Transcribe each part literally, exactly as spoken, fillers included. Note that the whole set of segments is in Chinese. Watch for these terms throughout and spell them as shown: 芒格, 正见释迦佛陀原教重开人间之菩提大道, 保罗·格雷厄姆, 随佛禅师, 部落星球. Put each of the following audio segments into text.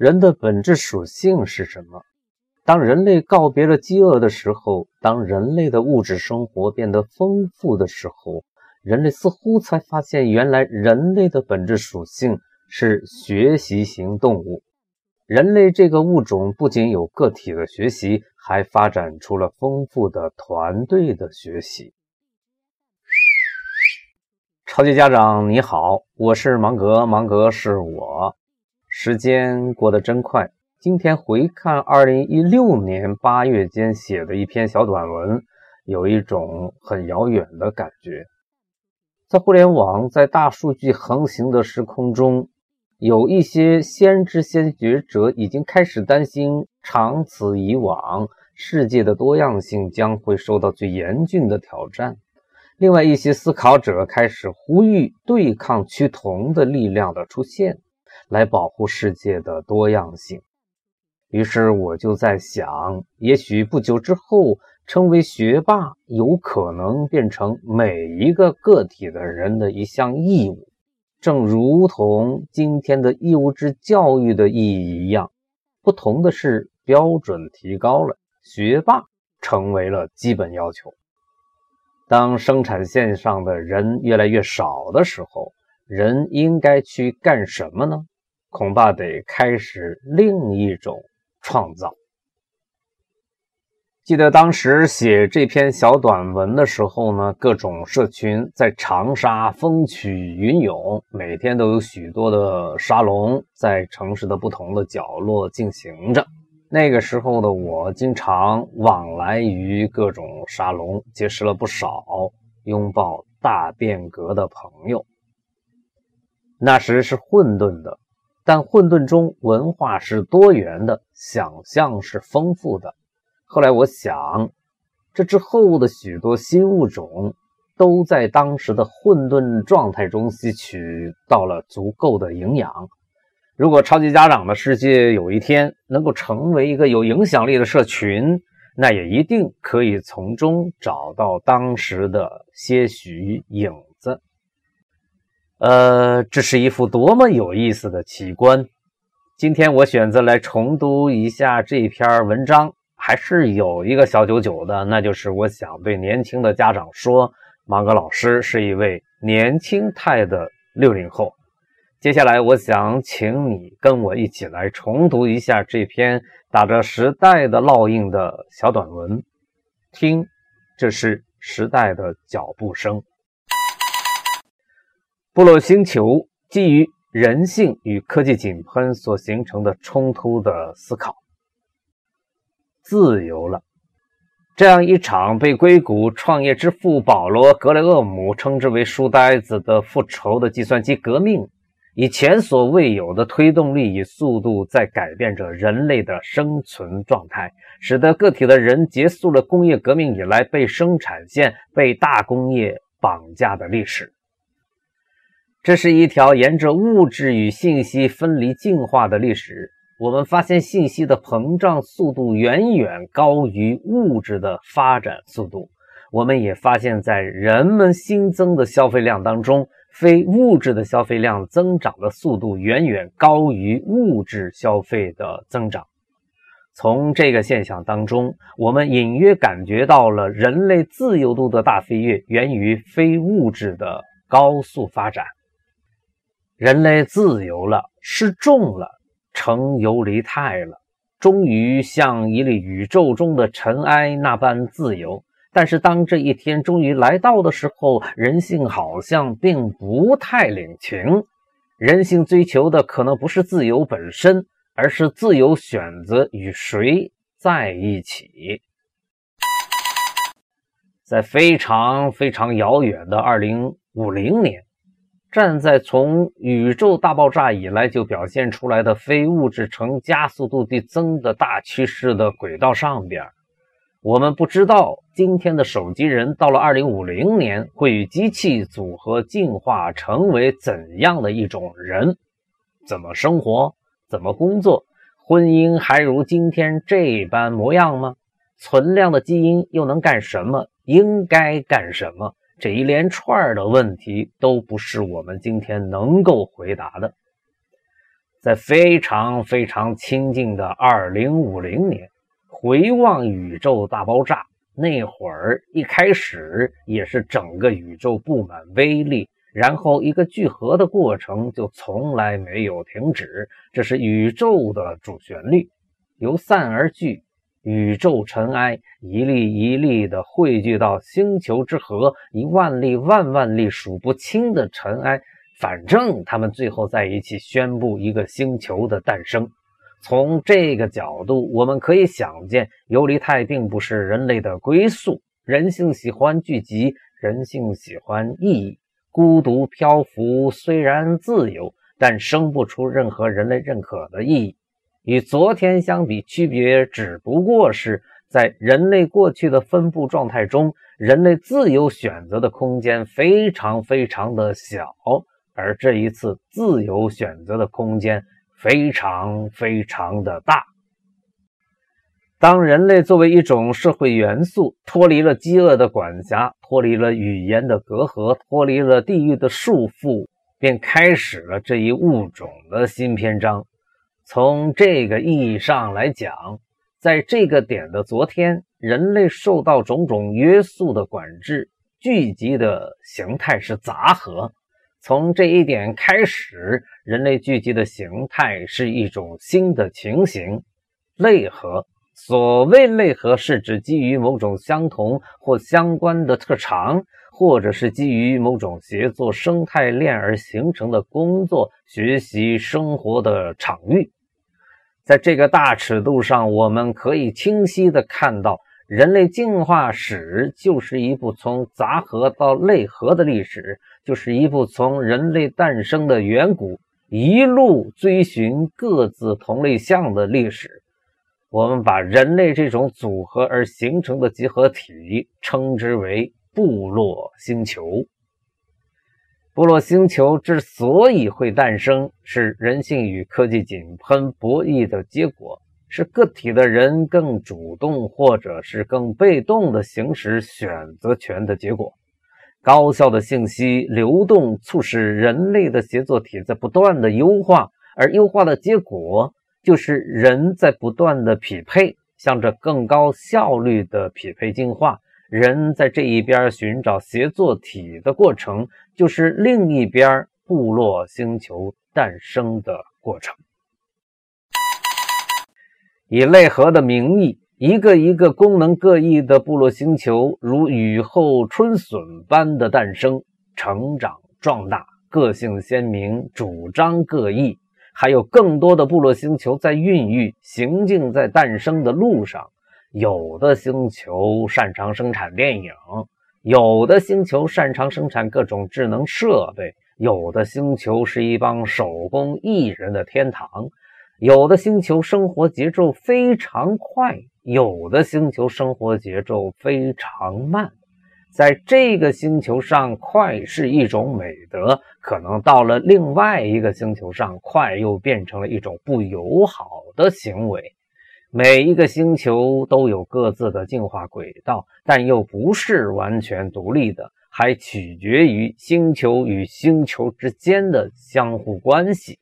人的本质属性是什么？当人类告别了饥饿的时候，当人类的物质生活变得丰富的时候，人类似乎才发现，原来人类的本质属性是学习型动物。人类这个物种不仅有个体的学习，还发展出了丰富的团队的学习。超级家长你好，我是芒格，芒格是我。时间过得真快，今天回看二零一六年八月间写的一篇小短文，有一种很遥远的感觉。在互联网，在大数据横行的时空中，有一些先知先觉者已经开始担心，长此以往，世界的多样性将会受到最严峻的挑战。另外一些思考者开始呼吁对抗趋同的力量的出现，来保护世界的多样性。于是我就在想，也许不久之后，成为学霸有可能变成每一个个体的人的一项义务，正如同今天的义务制教育的意义一样。不同的是，标准提高了，学霸成为了基本要求。当生产线上的人越来越少的时候，人应该去干什么呢？恐怕得开始另一种创造。记得当时写这篇小短文的时候呢，各种社群在长沙风起云涌，每天都有许多的沙龙在城市的不同的角落进行着。那个时候的我经常往来于各种沙龙，结识了不少拥抱大变革的朋友。那时是混沌的，但混沌中文化是多元的，想象是丰富的。后来我想，这之后的许多新物种都在当时的混沌状态中吸取到了足够的营养。如果超级家长的世界有一天能够成为一个有影响力的社群，那也一定可以从中找到当时的些许影子。呃，这是一幅多么有意思的奇观！今天我选择来重读一下这篇文章，还是有一个小九九的，那就是我想对年轻的家长说，芒格老师是一位年轻态的六零后。接下来我想请你跟我一起来重读一下这篇打着时代的烙印的小短文，听，这是时代的脚步声。部落星球基于人性与科技井喷所形成的冲突的思考。自由了，这样一场被硅谷创业之父保罗·格雷厄姆称之为书呆子的复仇的计算机革命，以前所未有的推动力与速度在改变着人类的生存状态，使得个体的人结束了工业革命以来被生产线、被大工业绑架的历史。这是一条沿着物质与信息分离进化的历史，我们发现信息的膨胀速度远远高于物质的发展速度。我们也发现，在人们新增的消费量当中，非物质的消费量增长的速度远远高于物质消费的增长。从这个现象当中，我们隐约感觉到了人类自由度的大飞跃源于非物质的高速发展。人类自由了，失重了，成游离态了，终于像一粒宇宙中的尘埃那般自由。但是当这一天终于来到的时候，人性好像并不太领情。人性追求的可能不是自由本身，而是自由选择与谁在一起。在非常非常遥远的二零五零年，站在从宇宙大爆炸以来就表现出来的非物质呈加速度递增的大趋势的轨道上边，我们不知道今天的手机人到了二零五零年会与机器组合进化成为怎样的一种人，怎么生活，怎么工作，婚姻还如今天这般模样吗？存量的基因又能干什么？应该干什么？这一连串的问题都不是我们今天能够回答的。在非常非常清近的二零五零年，回望宇宙大爆炸那会儿，一开始也是整个宇宙布满微粒，然后一个聚合的过程就从来没有停止，这是宇宙的主旋律。由散而聚，宇宙尘埃一粒一粒的汇聚到星球之核，一万粒万万粒数不清的尘埃，反正他们最后在一起宣布一个星球的诞生。从这个角度，我们可以想见，游离态并不是人类的归宿。人性喜欢聚集，人性喜欢意义，孤独漂浮虽然自由，但生不出任何人类认可的意义。与昨天相比，区别只不过是在人类过去的分布状态中，人类自由选择的空间非常非常的小，而这一次自由选择的空间非常非常的大。当人类作为一种社会元素脱离了饥饿的管辖，脱离了语言的隔阂，脱离了地域的束缚，便开始了这一物种的新篇章。从这个意义上来讲，在这个点的昨天，人类受到种种约束的管制，聚集的形态是杂合。从这一点开始，人类聚集的形态是一种新的情形，类合。所谓类合，是指基于某种相同或相关的特长，或者是基于某种协作生态链而形成的工作、学习、生活的场域。在这个大尺度上，我们可以清晰地看到，人类进化史就是一部从杂合到类合的历史，就是一部从人类诞生的远古一路追寻各自同类项的历史。我们把人类这种组合而形成的集合体称之为部落星球。部落星球之所以会诞生，是人性与科技井喷博弈的结果，是个体的人更主动或者是更被动地行使选择权的结果。高效的信息流动促使人类的协作体在不断的优化，而优化的结果就是人在不断的匹配，向着更高效率的匹配进化。人在这一边寻找协作体的过程，就是另一边部落星球诞生的过程。以类合的名义，一个一个功能各异的部落星球如雨后春笋般的诞生，成长壮大，个性鲜明，主张各异，还有更多的部落星球在孕育，行进在诞生的路上。有的星球擅长生产电影，有的星球擅长生产各种智能设备，有的星球是一帮手工艺人的天堂，有的星球生活节奏非常快，有的星球生活节奏非常慢。在这个星球上，快是一种美德，可能到了另外一个星球上，快又变成了一种不友好的行为。每一个星球都有各自的进化轨道，但又不是完全独立的，还取决于星球与星球之间的相互关系。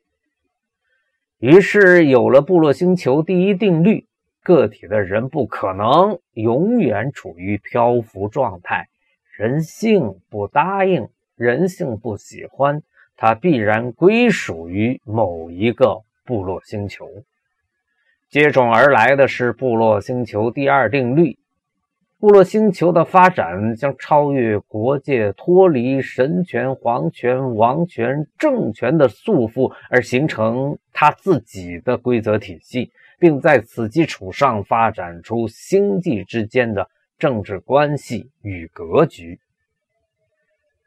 于是有了部落星球第一定律，个体的人不可能永远处于漂浮状态，人性不答应，人性不喜欢，它必然归属于某一个部落星球。接踵而来的是部落星球第二定律，部落星球的发展将超越国界，脱离神权、皇权、王权、政权的束缚，而形成它自己的规则体系，并在此基础上发展出星际之间的政治关系与格局。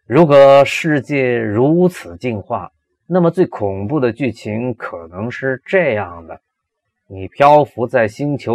如果世界如此进化，那么最恐怖的剧情可能是这样的：你漂浮在星球